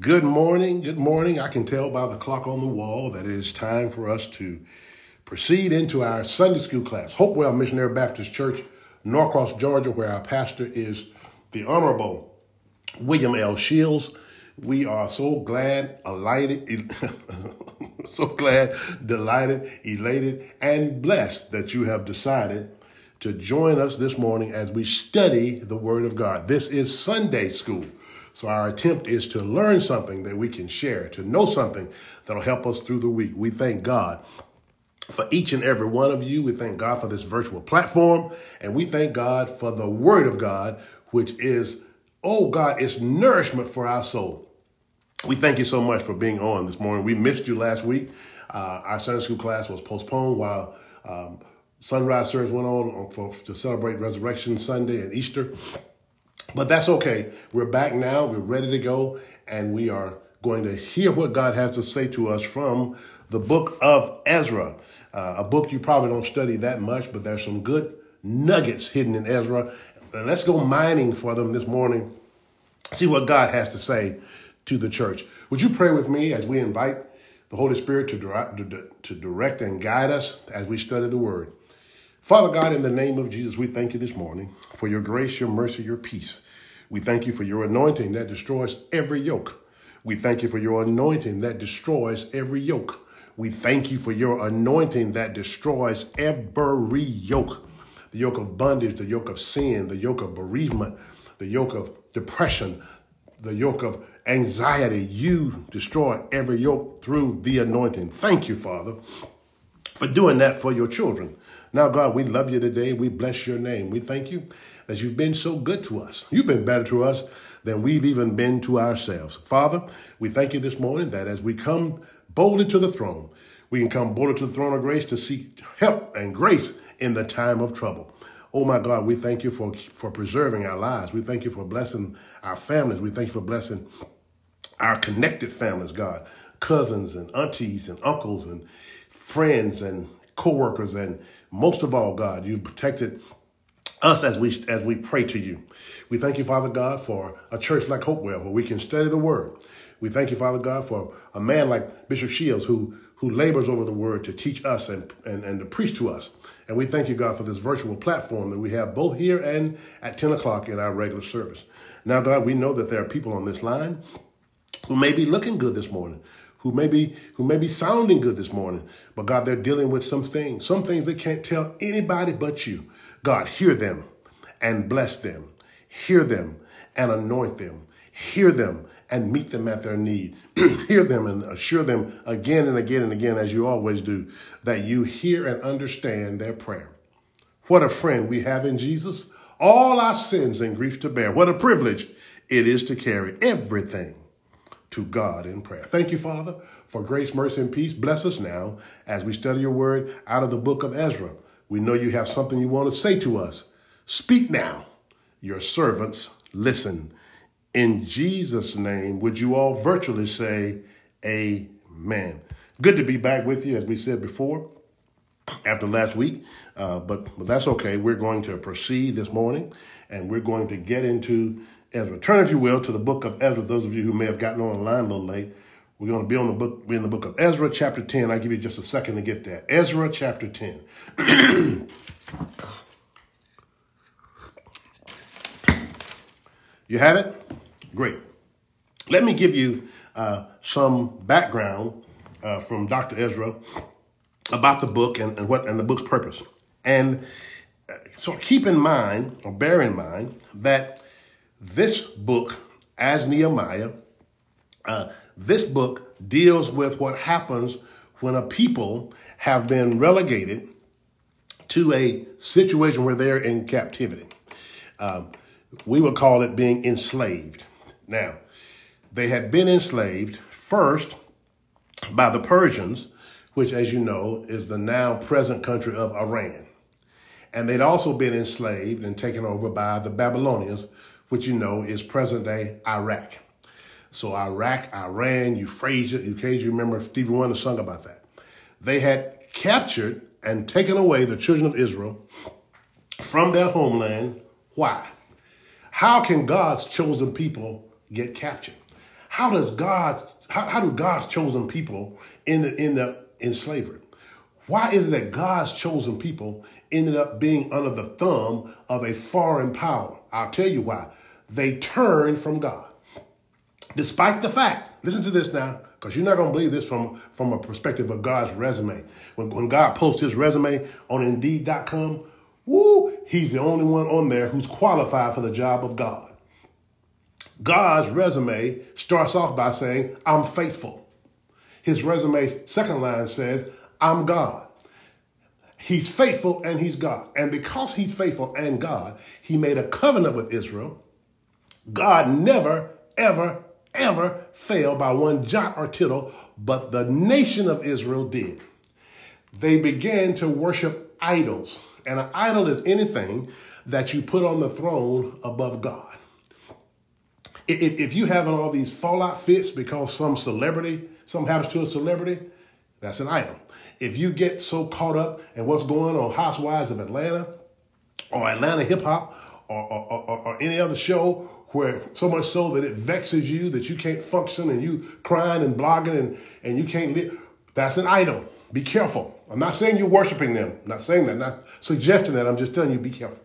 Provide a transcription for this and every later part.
Good morning. Good morning. I can tell by the clock on the wall that it is time for us to proceed into our Sunday school class. Hopewell Missionary Baptist Church, Norcross, Georgia, where our pastor is the Honorable William L. Shields. We are so glad, delighted, elated, and blessed that you have decided to join us this morning as we study the Word of God. This is Sunday school. So our attempt is to learn something that we can share, to know something that'll help us through the week. We thank God for each and every one of you. We thank God for this virtual platform, and we thank God for the Word of God, which is, oh God, it's nourishment for our soul. We thank you so much for being on this morning. We missed you last week. Our Sunday school class was postponed while sunrise service went on to celebrate Resurrection Sunday and Easter. But that's okay. We're back now. We're ready to go. And we are going to hear what God has to say to us from the book of Ezra, a book you probably don't study that much, but there's some good nuggets hidden in Ezra. And let's go mining for them this morning. See what God has to say to the church. Would you pray with me as we invite the Holy Spirit to direct and guide us as we study the Word? Father God, in the name of Jesus, we thank you this morning for your grace, your mercy, your peace. We thank you for your anointing that destroys every yoke. We thank you for your anointing that destroys every yoke. We thank you for your anointing that destroys every yoke. The yoke of bondage, the yoke of sin, the yoke of bereavement, the yoke of depression, the yoke of anxiety. You destroy every yoke through the anointing. Thank you, Father, for doing that for your children. Now, God, we love you today. We bless your name. We thank you that you've been so good to us. You've been better to us than we've even been to ourselves. Father, we thank you this morning that as we come boldly to the throne, we can come boldly to the throne of grace to seek help and grace in the time of trouble. Oh, my God, we thank you for preserving our lives. We thank you for blessing our families. We thank you for blessing our connected families, God, cousins and aunties and uncles and friends and co-workers, and most of all, God, you've protected us as we pray to you. We thank you, Father God, for a church like Hopewell where we can study the Word. We thank you, Father God, for a man like Bishop Shields who labors over the Word to teach us and to preach to us. And we thank you, God, for this virtual platform that we have both here and at 10 o'clock in our regular service. Now, God, we know that there are people on this line who may be looking good this morning, who may be sounding good this morning, but God, they're dealing with some things they can't tell anybody but you. God, hear them and bless them. Hear them and anoint them. Hear them and meet them at their need. Hear them and assure them again and again and again, as you always do, that you hear and understand their prayer. What a friend we have in Jesus, all our sins and grief to bear. What a privilege it is to carry everything to God in prayer. Thank you, Father, for grace, mercy, and peace. Bless us now as we study your word out of the book of Ezra. We know you have something you want to say to us. Speak now. Your servants listen. In Jesus' name, would you all virtually say amen. Good to be back with you, as we said before, after last week. But that's okay. We're going to proceed this morning, and we're going to get into Ezra. Turn, if you will, to the book of Ezra. Those of you who may have gotten online a little late, we're going to be in the book of Ezra, chapter 10. I'll give you just a second to get that. Ezra, chapter 10. You have it? Great. Let me give you some background from Dr. Ezra about the book and the book's purpose. And so keep in mind, or bear in mind, that this book, as Nehemiah, this book deals with what happens when a people have been relegated to a situation where they're in captivity. We would call it being enslaved. Now, they had been enslaved first by the Persians, which, as you know, is the now present country of Iran. And they'd also been enslaved and taken over by the Babylonians, which you know is present-day Iraq. So Iraq, Iran, Euphrasia, remember Stevie Wonder sung about that. They had captured and taken away the children of Israel from their homeland. Why? How can God's chosen people get captured? How do God's chosen people end up in slavery? Why is it that God's chosen people ended up being under the thumb of a foreign power? I'll tell you why. They turned from God. Despite the fact, listen to this now, because you're not going to believe this from a perspective of God's resume. When God posts his resume on Indeed.com, woo, he's the only one on there who's qualified for the job of God. God's resume starts off by saying, I'm faithful. His resume, second line says, I'm God. He's faithful and he's God. And because he's faithful and God, he made a covenant with Israel. God never, ever, ever failed by one jot or tittle, but the nation of Israel did. They began to worship idols. And an idol is anything that you put on the throne above God. If you having all these fallout fits because something happens to a celebrity, that's an idol. If you get so caught up in what's going on Housewives of Atlanta or Atlanta Hip Hop or any other show where so much so that it vexes you that you can't function and you crying and blogging and you can't live, that's an idol. Be careful. I'm not saying you're worshiping them. I'm not saying that. I'm not suggesting that. I'm just telling you, be careful.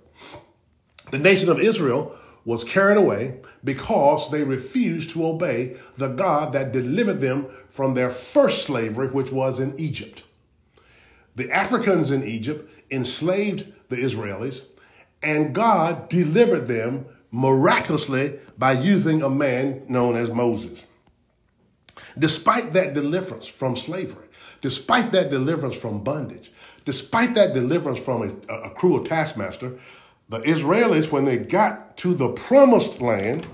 The nation of Israel was carried away because they refused to obey the God that delivered them from their first slavery, which was in Egypt. The Africans in Egypt enslaved the Israelis, and God delivered them miraculously by using a man known as Moses. Despite that deliverance from slavery, despite that deliverance from bondage, despite that deliverance from a cruel taskmaster, the Israelis, when they got to the promised land,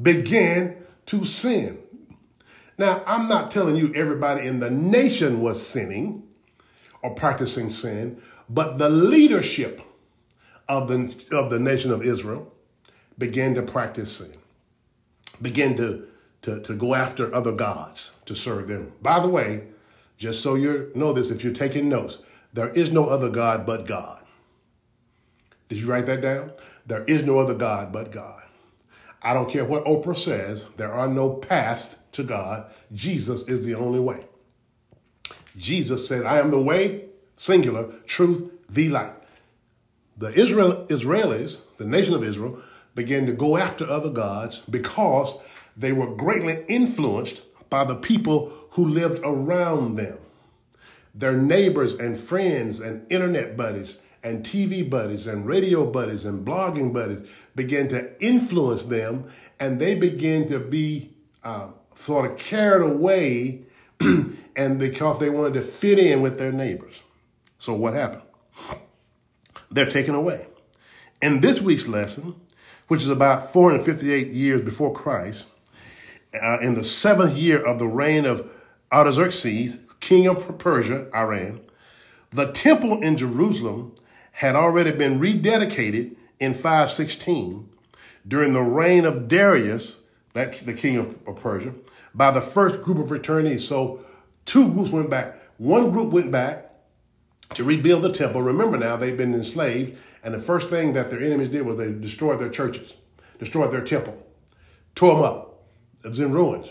began to sin. Now, I'm not telling you everybody in the nation was sinning or practicing sin, but the leadership of the nation of Israel began to practice sin, began to go after other gods to serve them. By the way, just so you know this, if you're taking notes, there is no other God but God. Did you write that down? There is no other God but God. I don't care what Oprah says. There are no paths to God. Jesus is the only way. Jesus said, I am the way, singular, truth, the light. The Israelis, the nation of Israel, began to go after other gods because they were greatly influenced by the people who lived around them. Their neighbors and friends and internet buddies and TV buddies and radio buddies and blogging buddies began to influence them, and they began to be sort of carried away and because they wanted to fit in with their neighbors. So what happened? They're taken away. In this week's lesson, which is about 458 years before Christ, in the seventh year of the reign of Artaxerxes, king of Persia, Iran, the temple in Jerusalem had already been rededicated in 516 during the reign of Darius, the king of Persia, by the first group of returnees. So two groups went back. One group went back to rebuild the temple. Remember now, they've been enslaved. And the first thing that their enemies did was they destroyed their churches, destroyed their temple, tore them up. It was in ruins.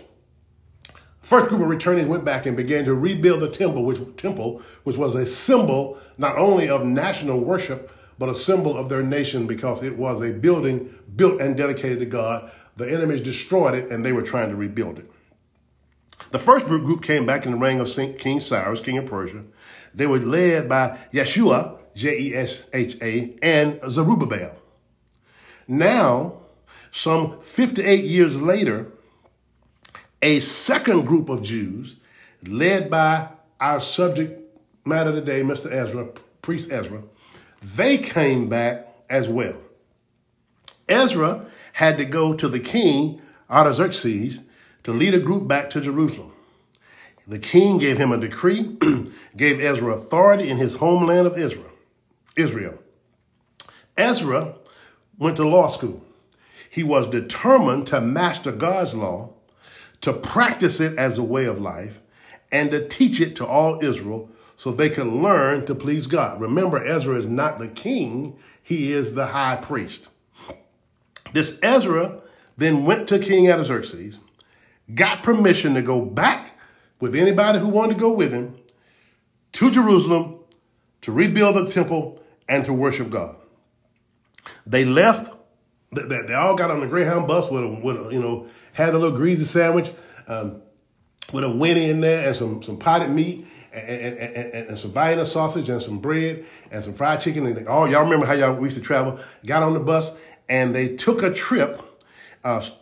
First group of returnees went back and began to rebuild the temple, which was a symbol not only of national worship, but a symbol of their nation because it was a building built and dedicated to God. The enemies destroyed it, and they were trying to rebuild it. The first group came back in the reign of King Cyrus, king of Persia. They were led by Jeshua, Jesha, and Zerubbabel. Now, some 58 years later, a second group of Jews, led by our subject matter today, Mr. Ezra, Priest Ezra, they came back as well. Ezra had to go to the king, Artaxerxes, to lead a group back to Jerusalem. The king gave him a decree, gave Ezra authority in his homeland of Israel. Ezra went to law school. He was determined to master God's law, to practice it as a way of life, and to teach it to all Israel so they can learn to please God. Remember, Ezra is not the king. He is the high priest. This Ezra then went to King Artaxerxes got permission to go back with anybody who wanted to go with him to Jerusalem to rebuild the temple and to worship God. They left. They all got on the Greyhound bus with a had a little greasy sandwich with a Winnie in there and some potted meat and some Vienna sausage and some bread and some fried chicken. And y'all remember how y'all used to travel. Got on the bus and they took a trip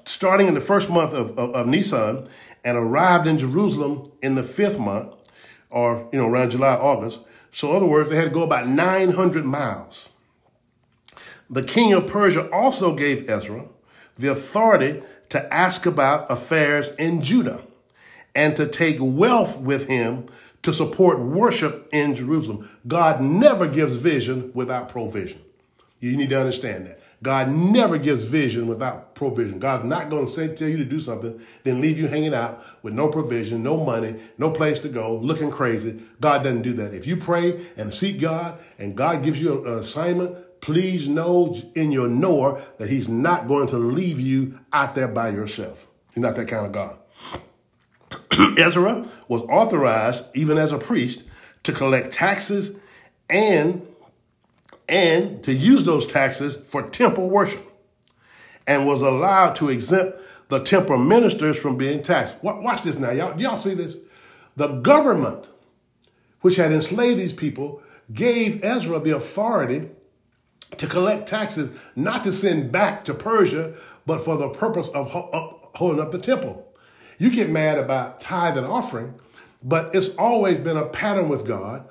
starting in the first month of Nisan and arrived in Jerusalem in the fifth month or, around July, August. So in other words, they had to go about 900 miles. The king of Persia also gave Ezra the authority to ask about affairs in Judah and to take wealth with him to support worship in Jerusalem. God never gives vision without provision. You need to understand that. God never gives vision without provision. God's not going to tell you to do something, then leave you hanging out with no provision, no money, no place to go, looking crazy. God doesn't do that. If you pray and seek God and God gives you an assignment, please know in your knower that he's not going to leave you out there by yourself. He's not that kind of God. Ezra was authorized, even as a priest, to collect taxes and to use those taxes for temple worship, and was allowed to exempt the temple ministers from being taxed. Watch this now. Y'all see this? The government, which had enslaved these people, gave Ezra the authority to collect taxes, not to send back to Persia, but for the purpose of holding up the temple. You get mad about tithe and offering, but it's always been a pattern with God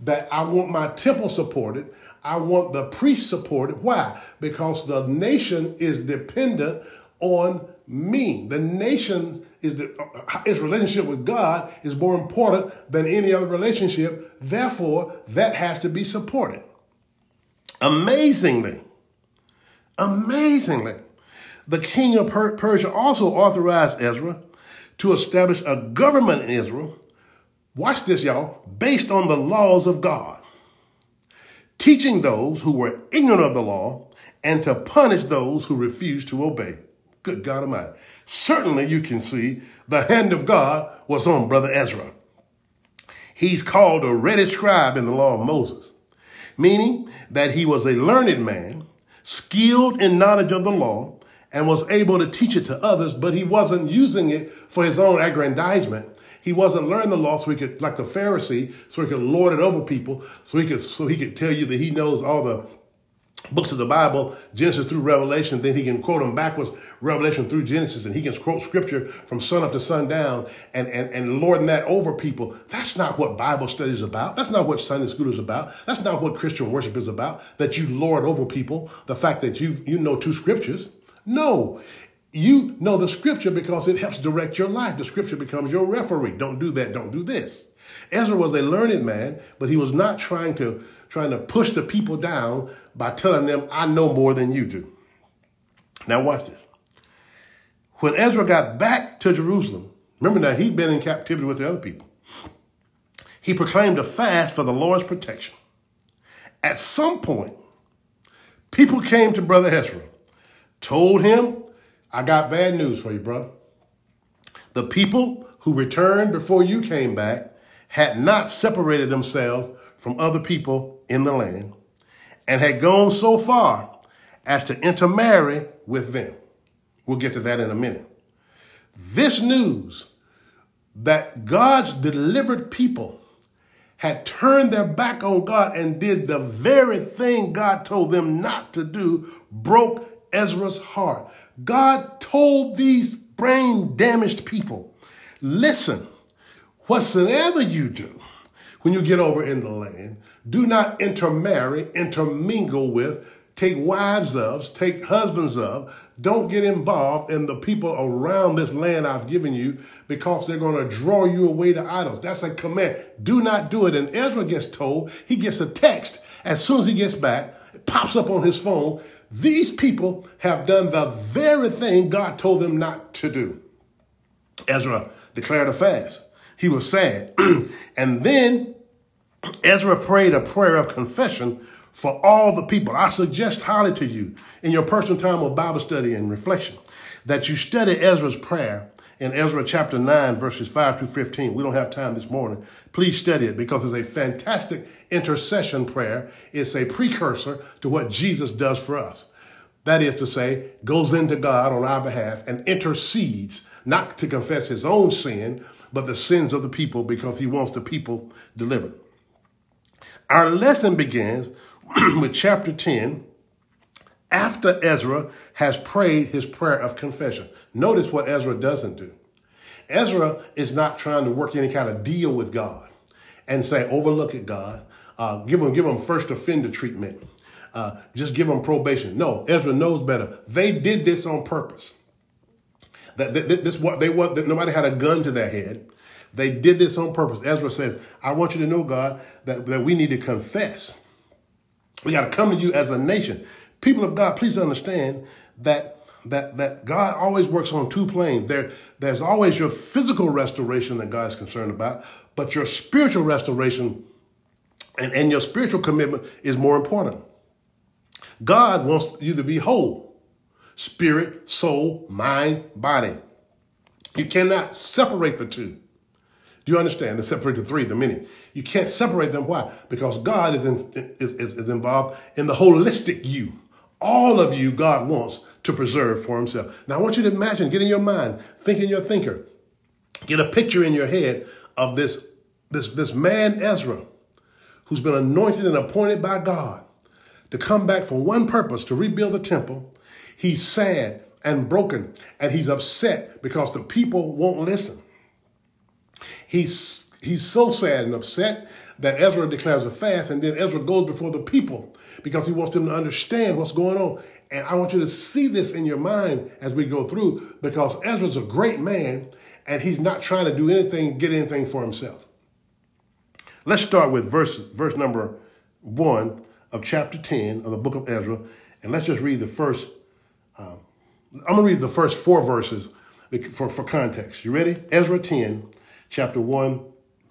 that I want my temple supported. I want the priest supported. Why? Because the nation is dependent on me. The nation its relationship with God is more important than any other relationship. Therefore, that has to be supported. Amazingly, the king of Persia also authorized Ezra to establish a government in Israel. Watch this, y'all, based on the laws of God, teaching those who were ignorant of the law and to punish those who refused to obey. Good God Almighty. Certainly you can see the hand of God was on Brother Ezra. He's called a ready scribe in the law of Moses, meaning that he was a learned man, skilled in knowledge of the law, and was able to teach it to others, but he wasn't using it for his own aggrandizement. He wasn't learning the law so he could, like the Pharisee, so he could lord it over people, so he could tell you that he knows all the books of the Bible, Genesis through Revelation, then he can quote them backwards, Revelation through Genesis, and he can quote scripture from sun up to sundown and lording that over people. That's not what Bible study is about. That's not what Sunday school is about. That's not what Christian worship is about, that you lord over people, the fact that you know two scriptures. No, you know the scripture because it helps direct your life. The scripture becomes your referee. Don't do that. Don't do this. Ezra was a learned man, but he was not trying to push the people down by telling them, I know more than you do. Now watch this. When Ezra got back to Jerusalem, remember now, he'd been in captivity with the other people. He proclaimed a fast for the Lord's protection. At some point, people came to Brother Ezra, told him, I got bad news for you, brother. The people who returned before you came back had not separated themselves from other people in the land and had gone so far as to intermarry with them. We'll get to that in a minute. This news that God's delivered people had turned their back on God and did the very thing God told them not to do broke Ezra's heart. God told these brain damaged people, listen, whatsoever you do, when you get over in the land, do not intermarry, intermingle with, take wives of, take husbands of. Don't get involved in the people around this land I've given you because they're going to draw you away to idols. That's a command. Do not do it. And Ezra gets told, he gets a text as soon as he gets back, it pops up on his phone. These people have done the very thing God told them not to do. Ezra declared a fast. He was sad. And then Ezra prayed a prayer of confession for all the people. I suggest highly to you in your personal time of Bible study and reflection that you study Ezra's prayer in Ezra chapter 9, verses 5 through 15. We don't have time this morning. Please study it because it's a fantastic intercession prayer. It's a precursor to what Jesus does for us. That is to say, goes into God on our behalf and intercedes, not to confess his own sin, but the sins of the people because he wants the people delivered. Our lesson begins with chapter 10, after Ezra has prayed his prayer of confession. Notice what Ezra doesn't do. Ezra is not trying to work any kind of deal with God and say, overlook it, God. Give them first offender treatment. Just give them probation. No, Ezra knows better. They did this on purpose. Nobody had a gun to their head. They did this on purpose. Ezra says, I want you to know, God, that we need to confess. We got to come to you as a nation. People of God, please understand that God always works on two planes. There's always your physical restoration that God's concerned about, but your spiritual restoration and your spiritual commitment is more important. God wants you to be whole, spirit, soul, mind, body. You cannot separate the two. Do you understand? They separate the three, the many. You can't separate them. Why? Because God is involved in the holistic you. All of you God wants to preserve for himself. Now, I want you to imagine, get in your mind, think in your thinker. Get a picture in your head of this man Ezra who's been anointed and appointed by God to come back for one purpose, to rebuild the temple. He's sad and broken, and he's upset because the people won't listen. He's so sad and upset that Ezra declares a fast, and then Ezra goes before the people because he wants them to understand what's going on. And I want you to see this in your mind as we go through, because Ezra's a great man, and he's not trying to do anything, get anything for himself. Let's start with verse number 1 of chapter 10 of the book of Ezra, and let's just read the first, I'm going to read the first 4 verses for context. You ready? Ezra 10. Chapter 1,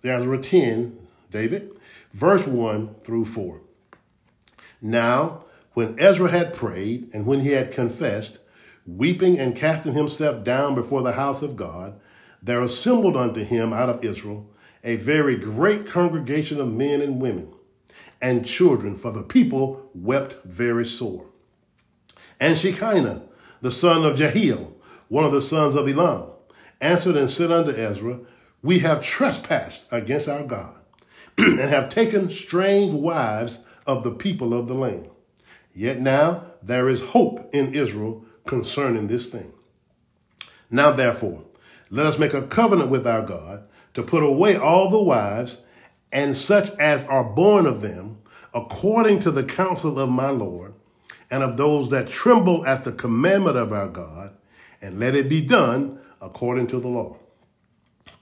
Ezra 10, David, verse 1 through 4. Now, when Ezra had prayed and when he had confessed, weeping and casting himself down before the house of God, there assembled unto him out of Israel a very great congregation of men and women and children, for the people wept very sore. And Shekinah, the son of Jehiel, one of the sons of Elam, answered and said unto Ezra, we have trespassed against our God and have taken strange wives of the people of the land. Yet now there is hope in Israel concerning this thing. Now, therefore, let us make a covenant with our God to put away all the wives and such as are born of them, according to the counsel of my Lord and of those that tremble at the commandment of our God, and let it be done according to the law.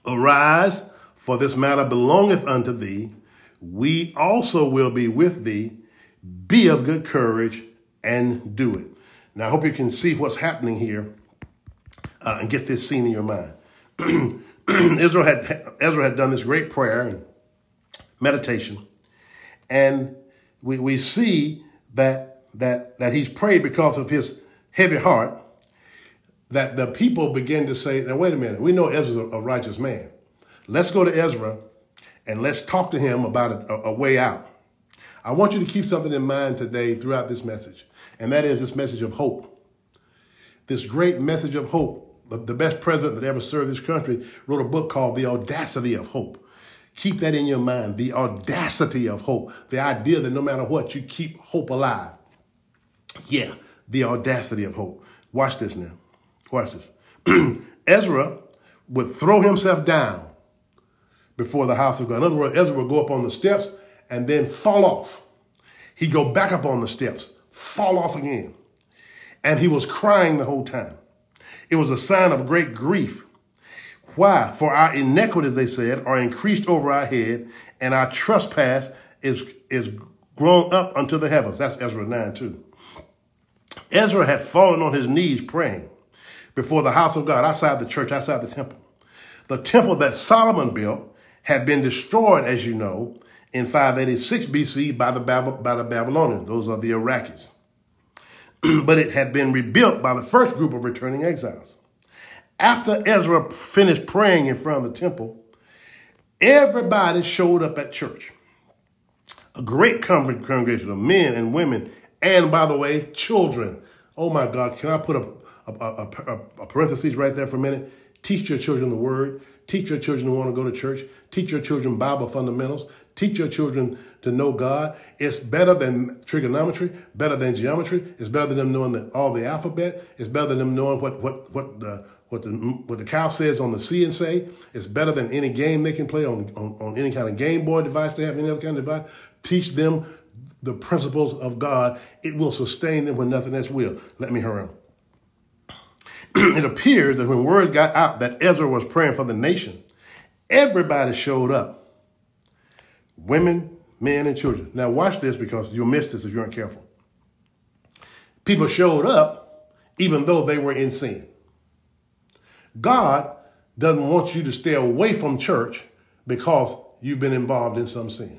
Arise, for this matter belongeth unto thee. We also will be with thee. Be of good courage and do it. Now, I hope you can see what's happening here and get this scene in your mind. Ezra had done this great prayer and meditation. And we see that he's prayed because of his heavy heart, that the people begin to say, now, wait a minute, we know Ezra's a righteous man. Let's go to Ezra and let's talk to him about a way out. I want you to keep something in mind today throughout this message, and that is this message of hope. This great message of hope. The best president that ever served this country wrote a book called The Audacity of Hope. Keep that in your mind, the audacity of hope, the idea that no matter what, you keep hope alive. Yeah, the audacity of hope. Watch this now. Watch this. Ezra would throw himself down before the house of God. In other words, Ezra would go up on the steps and then fall off. He'd go back up on the steps, fall off again. And he was crying the whole time. It was a sign of great grief. Why? For our iniquities, they said, are increased over our head, and our trespass is grown up unto the heavens. That's Ezra 9:2. Ezra had fallen on his knees praying before the house of God, outside the church, outside the temple. The temple that Solomon built had been destroyed, as you know, in 586 BC by the Babylonians. Those are the Iraqis. But it had been rebuilt by the first group of returning exiles. After Ezra finished praying in front of the temple, everybody showed up at church. A great congregation of men and women, and by the way, children. Oh my God, can I put a parenthesis right there for a minute? Teach your children the word. Teach your children to want to go to church. Teach your children Bible fundamentals. Teach your children to know God. It's better than trigonometry, better than geometry. It's better than them knowing all the alphabet. It's better than them knowing what the cow says on the sea and say. It's better than any game they can play on any kind of Game Boy device they have, any other kind of device. Teach them the principles of God. It will sustain them when nothing else will. Let me hurry on. It appears that when word got out that Ezra was praying for the nation, everybody showed up. Women, men, and children. Now watch this, because you'll miss this if you aren't careful. People showed up even though they were in sin. God doesn't want you to stay away from church because you've been involved in some sin.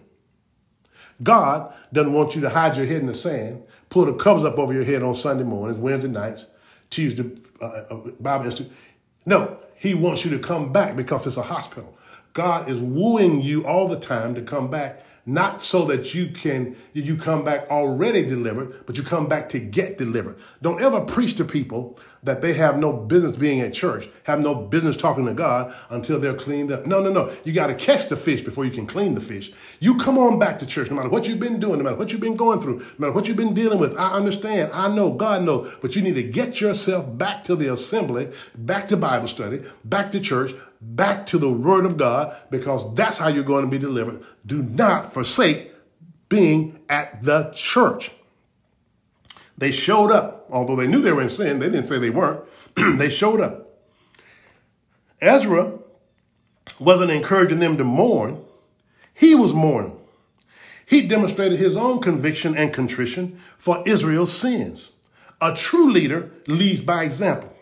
God doesn't want you to hide your head in the sand, pull the covers up over your head on Sunday mornings, Wednesday nights, Tuesday, Bible Institute. No, he wants you to come back because it's a hospital. God is wooing you all the time to come back, not so that you come back already delivered, but you come back to get delivered. Don't ever preach to people that they have no business being at church, have no business talking to God until they're cleaned up. No. You got to catch the fish before you can clean the fish. You come on back to church, no matter what you've been doing, no matter what you've been going through, no matter what you've been dealing with. I understand. I know. God knows. But you need to get yourself back to the assembly, back to Bible study, back to church, back to the word of God, because that's how you're going to be delivered. Do not forsake being at the church. They showed up. Although they knew they were in sin, they didn't say they weren't. They showed up. Ezra wasn't encouraging them to mourn. He was mourning. He demonstrated his own conviction and contrition for Israel's sins. A true leader leads by example.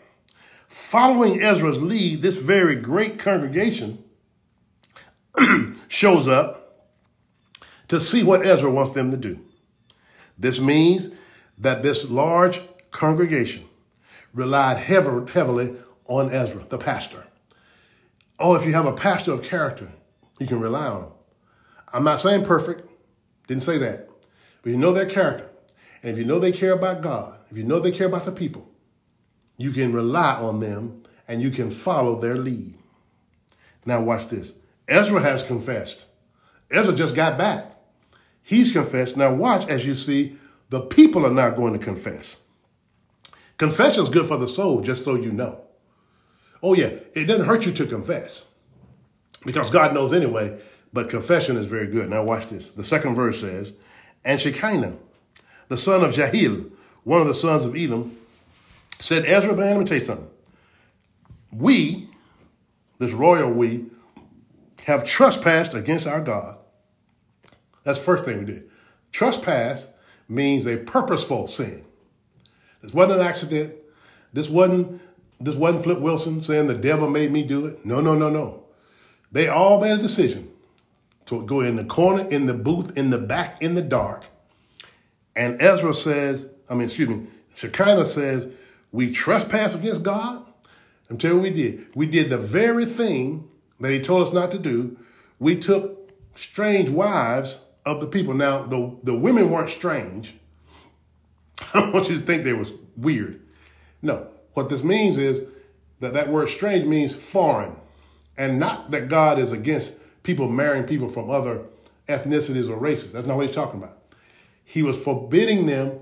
Following Ezra's lead, this very great congregation shows up to see what Ezra wants them to do. This means that this large congregation relied heavily on Ezra, the pastor. Oh, if you have a pastor of character, you can rely on him. I'm not saying perfect, didn't say that, but you know their character. And if you know they care about God, if you know they care about the people, you can rely on them and you can follow their lead. Now watch this. Ezra has confessed. Ezra just got back. He's confessed. Now watch as you see the people are not going to confess. Confession is good for the soul, just so you know. Oh yeah, it doesn't hurt you to confess because God knows anyway, but confession is very good. Now watch this. The second verse says, and Shekinah, the son of Jehiel, one of the sons of Elam, said, Ezra, man, let me tell you something. We, this royal we, have trespassed against our God. That's the first thing we did. Trespass means a purposeful sin. This wasn't an accident. This wasn't Flip Wilson saying the devil made me do it. No. They all made a decision to go in the corner, in the booth, in the back, in the dark. And Shekinah says, we trespass against God. I'm telling you what we did. We did the very thing that he told us not to do. We took strange wives of the people. Now, the women weren't strange. I don't want you to think they was weird. No. What this means is that word strange means foreign, and not that God is against people marrying people from other ethnicities or races. That's not what he's talking about. He was forbidding them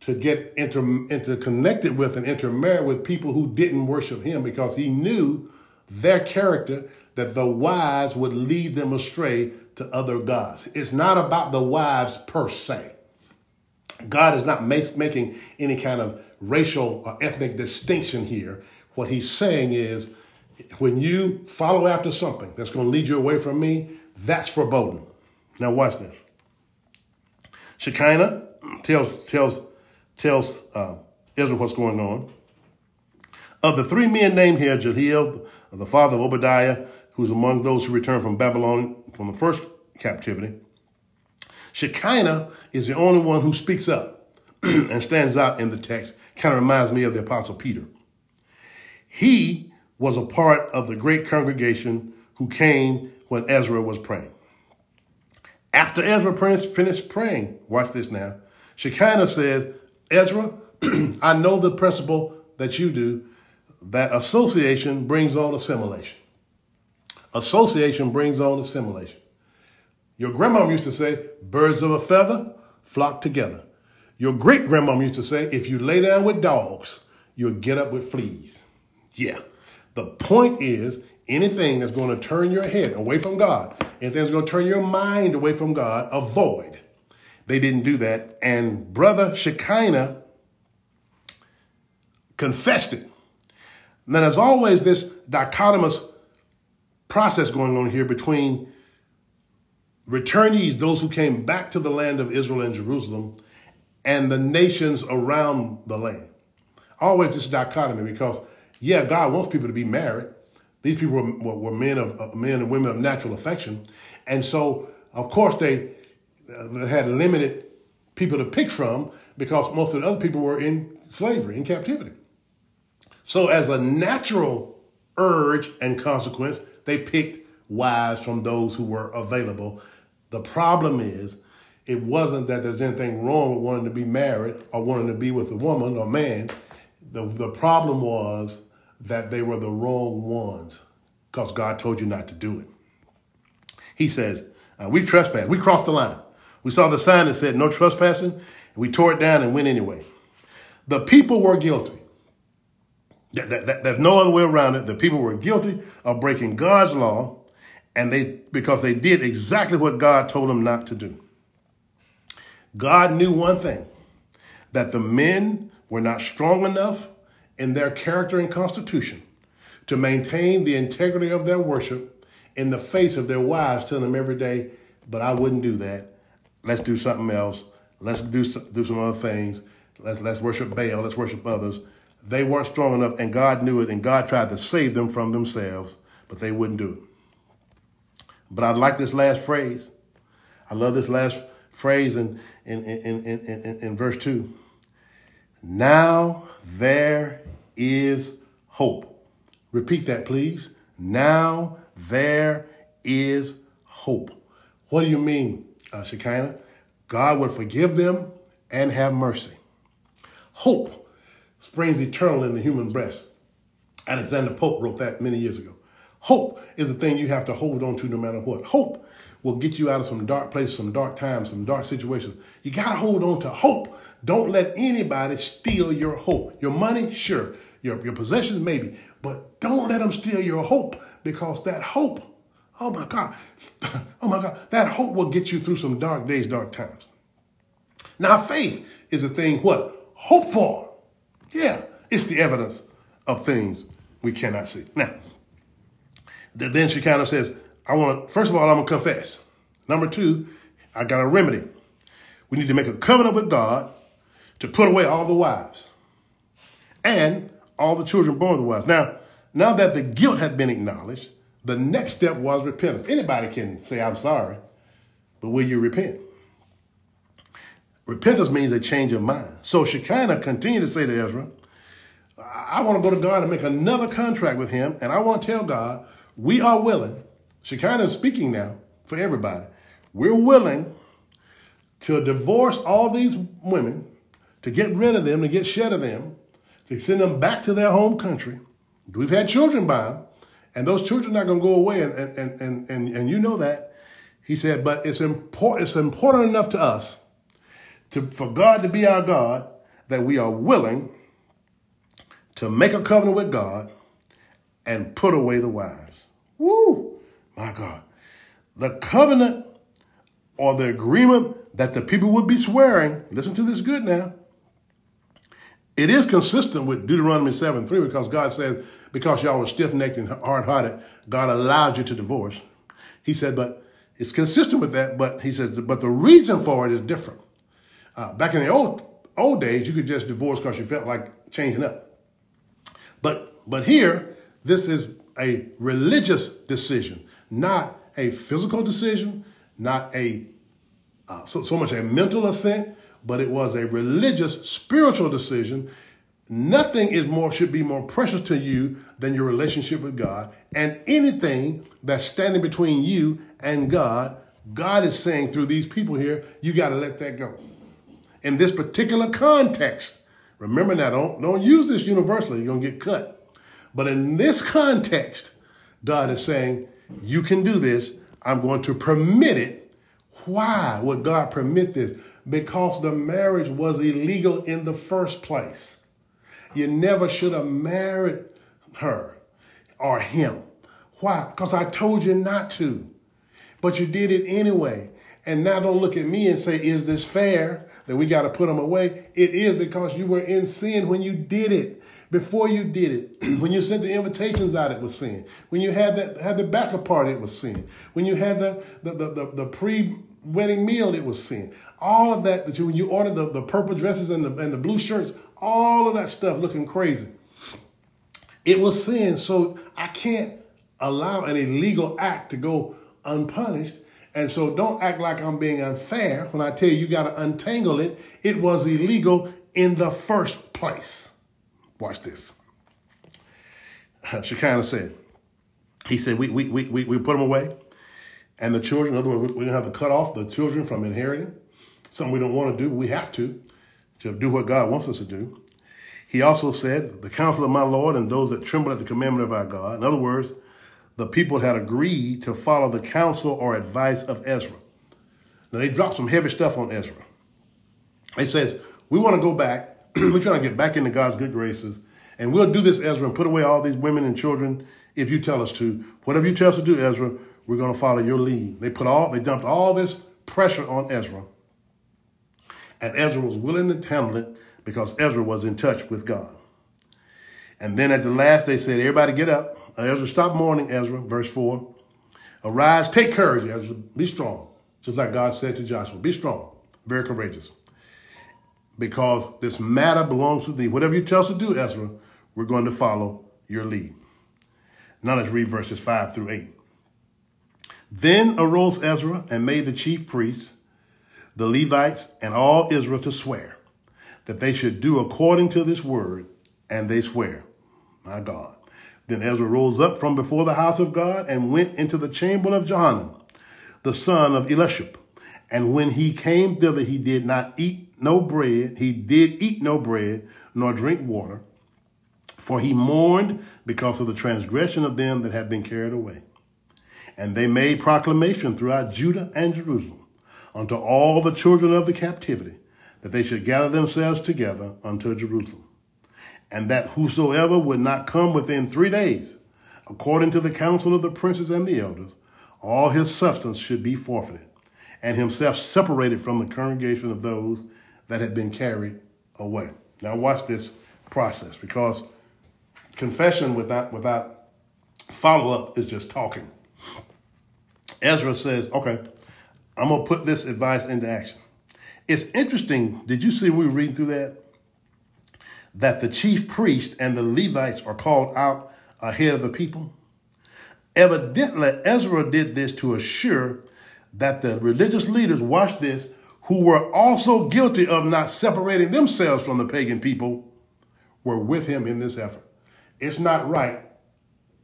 to get interconnected with and intermarry with people who didn't worship him, because he knew their character, that the wives would lead them astray to other gods. It's not about the wives per se. God is not making any kind of racial or ethnic distinction here. What he's saying is, when you follow after something that's going to lead you away from me, that's foreboding. Now watch this. Shekinah tells Ezra what's going on. Of the three men named here, Jehiel, the father of Obadiah, who's among those who returned from Babylon from the first captivity, Shekinah is the only one who speaks up and stands out in the text. Kind of reminds me of the Apostle Peter. He was a part of the great congregation who came when Ezra was praying. After Ezra finished praying, watch this now, Shekinah says, Ezra, I know the principle that you do, that association brings on assimilation. Association brings on assimilation. Your grandmom used to say, birds of a feather flock together. Your great-grandmom used to say, if you lay down with dogs, you'll get up with fleas. Yeah. The point is, anything that's going to turn your head away from God, anything that's going to turn your mind away from God, avoid. They didn't do that. And Brother Shekinah confessed it. Now, there's always this dichotomous process going on here between returnees, those who came back to the land of Israel and Jerusalem, and the nations around the land. Always this dichotomy because, yeah, God wants people to be married. These people were men and women of natural affection. And so, of course, they had limited people to pick from because most of the other people were in slavery, in captivity. So as a natural urge and consequence, they picked wives from those who were available. The problem is, it wasn't that there's anything wrong with wanting to be married or wanting to be with a woman or man. The problem was that they were the wrong ones because God told you not to do it. He says, we trespassed. We crossed the line. We saw the sign that said no trespassing, and we tore it down and went anyway. The people were guilty. There's no other way around it. The people were guilty of breaking God's law, and because they did exactly what God told them not to do. God knew one thing, that the men were not strong enough in their character and constitution to maintain the integrity of their worship in the face of their wives telling them every day, but I wouldn't do that. Let's do something else. Let's do some other things. Let's worship Baal. Let's worship others. They weren't strong enough, and God knew it, and God tried to save them from themselves, but they wouldn't do it. But I like this last phrase. I love this last phrase in verse 2. Now there is hope. Repeat that, please. Now there is hope. What do you mean, Shekinah? God would forgive them and have mercy. Hope springs eternal in the human breast. Alexander Pope wrote that many years ago. Hope is the thing you have to hold on to no matter what. Hope will get you out of some dark places, some dark times, some dark situations. You got to hold on to hope. Don't let anybody steal your hope. Your money, sure. Your possessions, maybe. But don't let them steal your hope, because that hope, oh my God, that hope will get you through some dark days, dark times. Now, faith is the thing what? Hope for. Yeah, it's the evidence of things we cannot see. Now, then Shekinah says, first of all, I'm going to confess. Number two, I got a remedy. We need to make a covenant with God to put away all the wives and all the children born of the wives. Now that the guilt had been acknowledged, the next step was repentance. Anybody can say, I'm sorry, but will you repent? Repentance means a change of mind. So Shekinah continued to say to Ezra, I want to go to God and make another contract with him. And I want to tell God, we are willing. Shekinah is speaking now for everybody. We're willing to divorce all these women, to get rid of them, to get shed of them, to send them back to their home country. We've had children by them, and those children are not going to go away. And you know that. He said, but it's important enough to us for God to be our God, that we are willing to make a covenant with God and put away the wives. Woo! My God. The covenant or the agreement that the people would be swearing, listen to this good now, it is consistent with Deuteronomy 7:3, because God says, because y'all were stiff-necked and hard-hearted, God allowed you to divorce. He said, but it's consistent with that, but he says, but the reason for it is different. Back in the old days, you could just divorce because you felt like changing up. But here, this is a religious decision, not a physical decision, not a so much a mental assent, but it was a religious, spiritual decision Nothing is more should be more precious to you than your relationship with God. And anything that's standing between you and God, God is saying through these people here, you got to let that go. In this particular context, remember now, don't use this universally. You're going to get cut. But in this context, God is saying, you can do this. I'm going to permit it. Why would God permit this? Because the marriage was illegal in the first place. You never should have married her or him. Why? Because I told you not to. But you did it anyway. And now don't look at me and say, is this fair that we got to put them away? It is, because you were in sin when you did it. Before you did it, when you sent the invitations out, it was sin. When you had the bachelor party, it was sin. When you had the pre-wedding meal, it was sin. All of that, when you ordered the purple dresses and the blue shirts, all of that stuff looking crazy, it was sin. So I can't allow an illegal act to go unpunished. And so don't act like I'm being unfair when I tell you got to untangle it. It was illegal in the first place. Watch this. Shekinah said, he said, we put them away. And the children, in other words, we're going to have to cut off the children from inheriting. Something we don't want to do, but we have to do what God wants us to do. He also said, the counsel of my Lord and those that tremble at the commandment of our God. In other words, the people had agreed to follow the counsel or advice of Ezra. Now, they dropped some heavy stuff on Ezra. It says, we want to go back. We're trying to get back into God's good graces. And we'll do this, Ezra, and put away all these women and children if you tell us to. Whatever you tell us to do, Ezra, we're going to follow your lead. They dumped all this pressure on Ezra. And Ezra was willing to handle it because Ezra was in touch with God. And then at the last, they said, everybody get up. Ezra, stop mourning, Ezra. Verse 4. Arise, take courage, Ezra. Be strong. Just like God said to Joshua, be strong. Very courageous. Because this matter belongs to thee. Whatever you tell us to do, Ezra, we're going to follow your lead. Now let's read verses 5-8. Then arose Ezra and made the chief priests, the Levites, and all Israel to swear that they should do according to this word, and they swear. My God. Then Ezra rose up from before the house of God and went into the chamber of Johanan, the son of Elishib. And when he came thither, he did not eat no bread. He did eat no bread, nor drink water, for he mourned because of the transgression of them that had been carried away. And they made proclamation throughout Judah and Jerusalem unto all the children of the captivity, that they should gather themselves together unto Jerusalem. And that whosoever would not come within 3 days, according to the counsel of the princes and the elders, all his substance should be forfeited, and himself separated from the congregation of those that had been carried away. Now watch this process, because confession without follow-up is just talking. Ezra says, okay, I'm going to put this advice into action. It's interesting. Did you see we were reading through that the chief priest and the Levites are called out ahead of the people? Evidently, Ezra did this to assure that the religious leaders, watch this, who were also guilty of not separating themselves from the pagan people, were with him in this effort. It's not right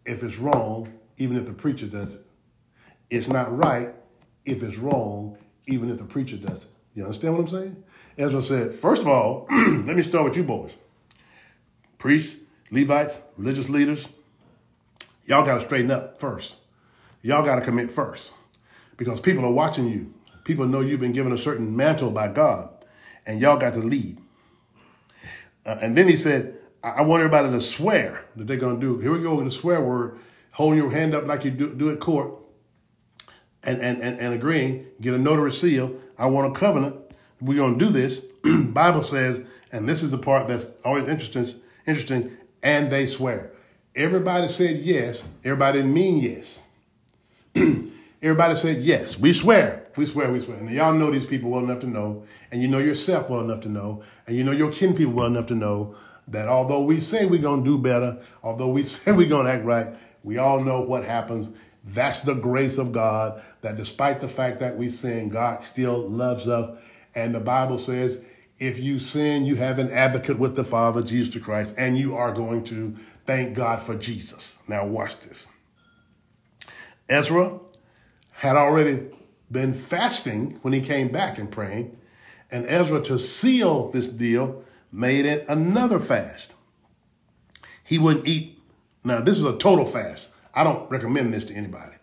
if it's wrong, even if the preacher does it. It's not right if it's wrong, even if the preacher does it. You understand what I'm saying? Ezra said, first of all, let me start with you boys. Priests, Levites, religious leaders, y'all got to straighten up first. Y'all got to commit first. Because people are watching you. People know you've been given a certain mantle by God, and y'all got to lead. And then he said, I want everybody to swear that they're going to do. Here we go with the swear word. Hold your hand up like you do at court and agreeing. Get a notary seal. I want a covenant. We're going to do this. Bible says, and this is the part that's always interesting, and they swear. Everybody said yes. Everybody didn't mean yes. Everybody said, yes, we swear, we swear, we swear. And y'all know these people well enough to know, and you know yourself well enough to know, and you know your kin people well enough to know that although we say we're going to do better, although we say we're going to act right, we all know what happens. That's the grace of God, that despite the fact that we sin, God still loves us. And the Bible says If you sin, you have an advocate with the Father, Jesus Christ, and you are going to thank God for Jesus. Now watch this. Ezra had already been fasting when he came back and praying, and Ezra, to seal this deal, made it another fast. He wouldn't eat. Now, this is a total fast. I don't recommend this to anybody.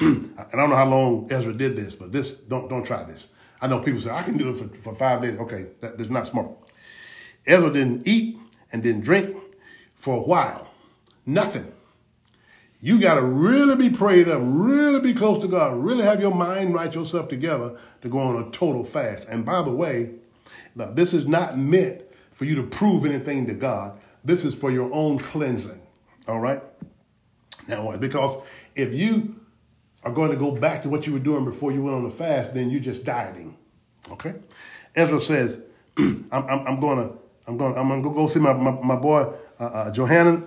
I don't know how long Ezra did this, but this don't try this. I know people say, I can do it for 5 days. Okay, that's not smart. Ezra didn't eat and didn't drink for a while. Nothing. You got to really be prayed up, really be close to God, really have your mind right, yourself together to go on a total fast. And by the way, now, this is not meant for you to prove anything to God. This is for your own cleansing. All right? Now, because if you are going to go back to what you were doing before you went on the fast, then you're just dieting. Okay? Ezra says, I'm going to go see my boy Johanan,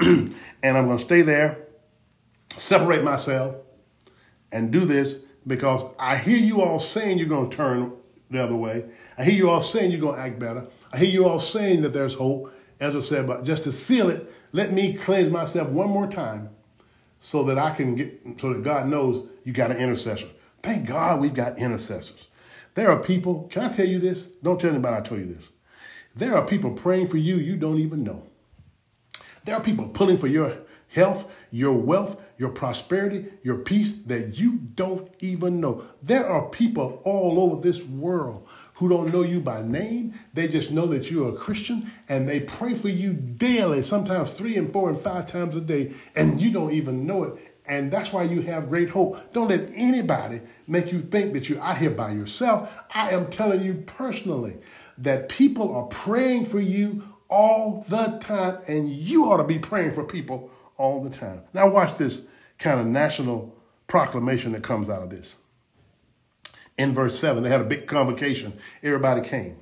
and I'm going to stay there, separate myself, and do this because I hear you all saying you're going to turn the other way. I hear you all saying you're going to act better. I hear you all saying that there's hope. Ezra said, but just to seal it, let me cleanse myself one more time so that I can so that God knows you got an intercessor. Thank God we've got intercessors. There are people, can I tell you this? Don't tell anybody I told you this. There are people praying for you don't even know. There are people pulling for your health, your wealth, your prosperity, your peace that you don't even know. There are people all over this world who don't know you by name. They just know that you're a Christian and they pray for you daily, sometimes 3 and 4 and 5 times a day, and you don't even know it. And that's why you have great hope. Don't let anybody make you think that you're out here by yourself. I am telling you personally that people are praying for you all the time, and you ought to be praying for people all the time. Now watch this kind of national proclamation that comes out of this. In verse 7, they had a big convocation. Everybody came,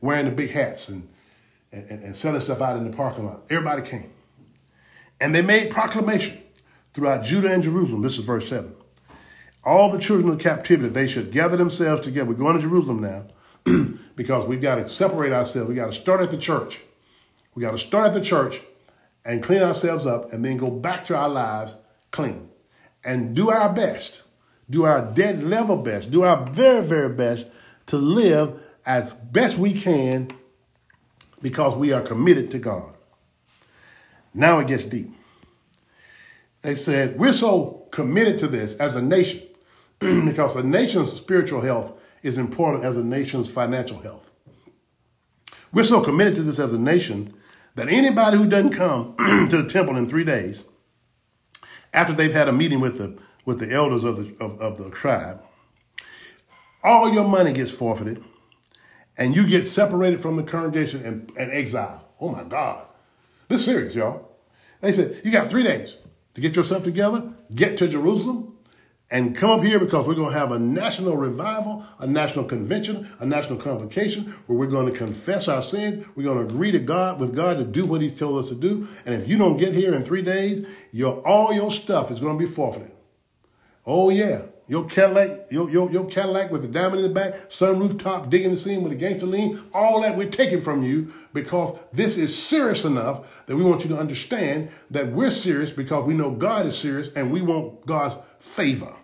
wearing the big hats and selling stuff out in the parking lot. Everybody came. And they made proclamation throughout Judah and Jerusalem. This is verse 7. All the children of captivity, they should gather themselves together. We're going to Jerusalem now because we've got to separate ourselves. We've got to start at the church. We've got to start at the church and clean ourselves up and then go back to our lives clean and do our best. Do our dead level best, do our very, very best to live as best we can because we are committed to God. Now it gets deep. They said, we're so committed to this as a nation because a nation's spiritual health is important as a nation's financial health. We're so committed to this as a nation that anybody who doesn't come to the temple in 3 days after they've had a meeting with the elders of the tribe, all your money gets forfeited and you get separated from the congregation and exiled. Oh my God. This is serious, y'all. They said, you got 3 days to get yourself together, get to Jerusalem, and come up here because we're going to have a national revival, a national convention, a national convocation where we're going to confess our sins. We're going to agree to God with God to do what he's told us to do. And if you don't get here in 3 days, all your stuff is going to be forfeited. Oh, yeah, your Cadillac with the diamond in the back, sunroof top, digging the seam with a gangster lean, all that we're taking from you because this is serious enough that we want you to understand that we're serious because we know God is serious and we want God's favor.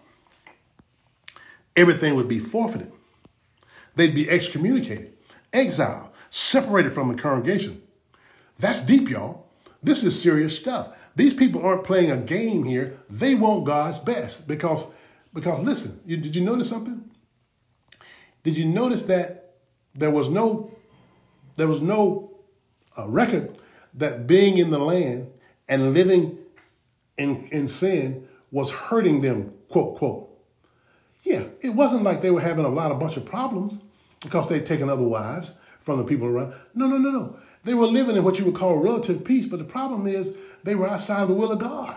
Everything would be forfeited. They'd be excommunicated, exiled, separated from the congregation. That's deep, y'all. This is serious stuff. These people aren't playing a game here. They want God's best because listen, did you notice something? Did you notice that there was no record that being in the land and living in sin was hurting them, quote, quote. Yeah, it wasn't like they were having a bunch of problems because they'd taken other wives from the people around. No. They were living in what you would call relative peace, but the problem is they were outside of the will of God.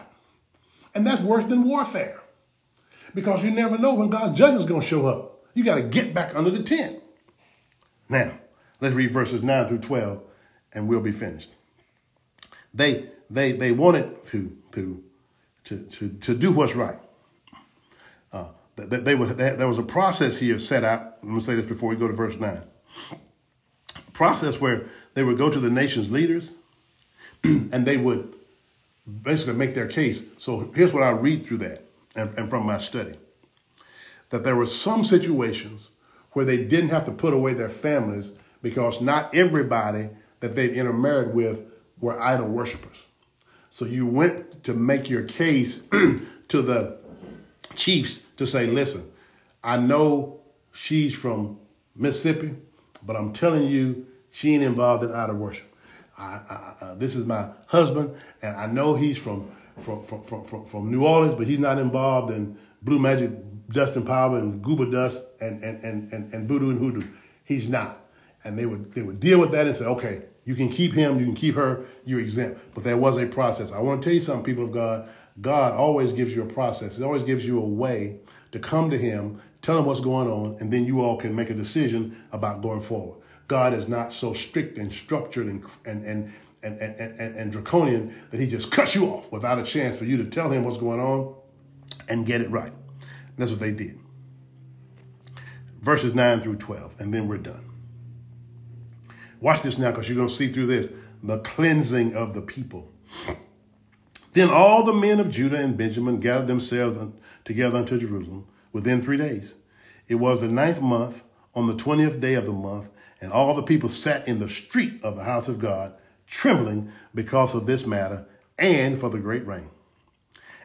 And that's worse than warfare. Because you never know when God's judgment is going to show up. You got to get back under the tent. Now, let's read verses 9 through 12 and we'll be finished. They wanted to do what's right. There was a process here set out. I'm going to say this before we go to verse 9. process where they would go to the nation's leaders and they would basically make their case. So here's what I read through that and from my study, that there were some situations where they didn't have to put away their families because not everybody that they'd intermarried with were idol worshipers. So you went to make your case to the chiefs to say, listen, I know she's from Mississippi, but I'm telling you, she ain't involved in idol worship. This is my husband, and I know he's from New Orleans, but he's not involved in Blue Magic, Dust and Power, and Gooba Dust, and Voodoo and Hoodoo. He's not. And they would deal with that and say, okay, you can keep him, you can keep her, you're exempt. But there was a process. I want to tell you something, people of God. God always gives you a process. He always gives you a way to come to him, tell him what's going on, and then you all can make a decision about going forward. God is not so strict and structured and draconian that he just cuts you off without a chance for you to tell him what's going on and get it right. And that's what they did. Verses 9 through 12, and then we're done. Watch this now, because you're going to see through this, the cleansing of the people. Then all the men of Judah and Benjamin gathered themselves together unto Jerusalem within 3 days. It was the 9th month, on the 20th day of the month, and all the people sat in the street of the house of God, trembling because of this matter and for the great rain.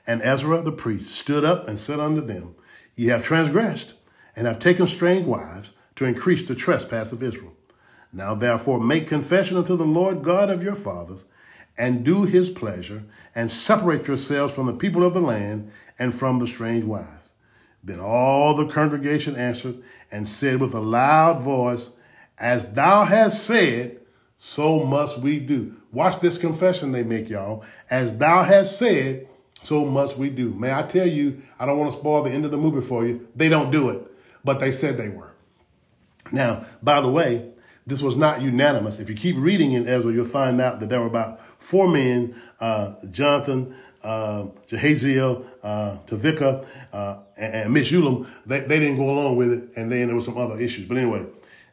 And Ezra the priest stood up and said unto them, Ye have transgressed and have taken strange wives to increase the trespass of Israel. Now therefore make confession unto the Lord God of your fathers, and do his pleasure, and separate yourselves from the people of the land and from the strange wives. Then all the congregation answered and said with a loud voice, As thou hast said, so must we do. Watch this confession they make, y'all. As thou hast said, so must we do. May I tell you, I don't want to spoil the end of the movie for you. They don't do it, but they said they were. Now, by the way, this was not unanimous. If you keep reading in Ezra, you'll find out that there were about 4 men, Jonathan, Jehaziel, Tavika, and Meshulam. They didn't go along with it, and then there were some other issues. But anyway,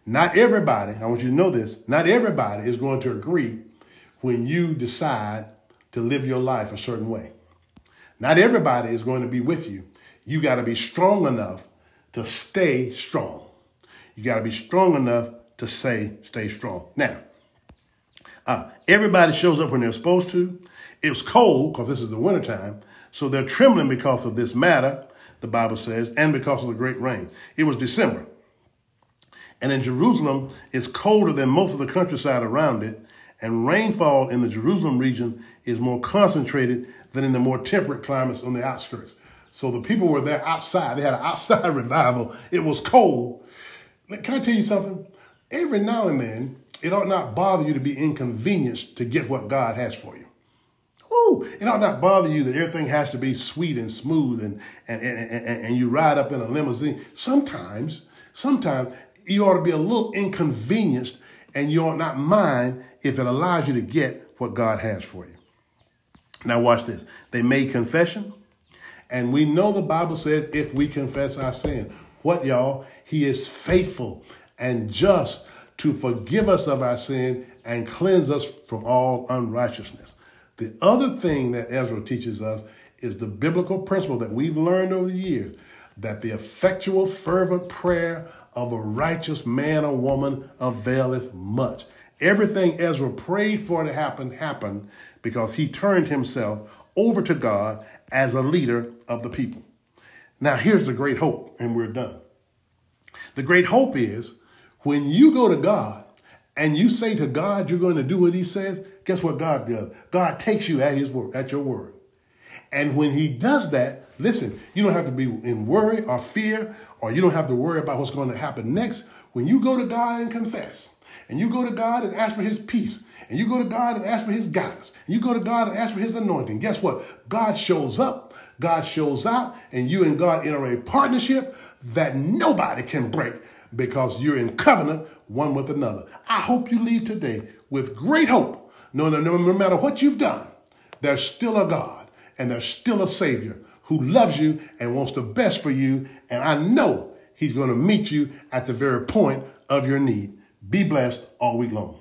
not everybody, I want you to know this, not everybody is going to agree when you decide to live your life a certain way. Not everybody is going to be with you. You got to be strong enough to stay strong. You got to be strong enough to say, stay strong. Now, everybody shows up when they're supposed to. It was cold because this is the wintertime. So they're trembling because of this matter, the Bible says, and because of the great rain. It was December. And in Jerusalem, it's colder than most of the countryside around it. And rainfall in the Jerusalem region is more concentrated than in the more temperate climates on the outskirts. So the people were there outside. They had an outside revival. It was cold. Can I tell you something? Every now and then, it ought not bother you to be inconvenienced to get what God has for you. Ooh, it ought not bother you that everything has to be sweet and smooth and you ride up in a limousine. Sometimes you ought to be a little inconvenienced, and you ought not mind if it allows you to get what God has for you. Now watch this. They made confession, and we know the Bible says if we confess our sin, what, y'all? He is faithful and just to forgive us of our sin and cleanse us from all unrighteousness. The other thing that Ezra teaches us is the biblical principle that we've learned over the years, that the effectual, fervent prayer of a righteous man or woman availeth much. Everything Ezra prayed for to happen, happened because he turned himself over to God as a leader of the people. Now, here's the great hope, and we're done. The great hope is, when you go to God and you say to God you're going to do what he says, guess what God does? God takes you at his word, at your word. And when he does that, listen, you don't have to be in worry or fear, or you don't have to worry about what's going to happen next. When you go to God and confess, and you go to God and ask for his peace, and you go to God and ask for his guidance, and you go to God and ask for his anointing, guess what? God shows up, God shows out, and you and God enter a partnership that nobody can break, because you're in covenant one with another. I hope you leave today with great hope. No matter what you've done, there's still a God and there's still a Savior who loves you and wants the best for you. And I know he's going to meet you at the very point of your need. Be blessed all week long.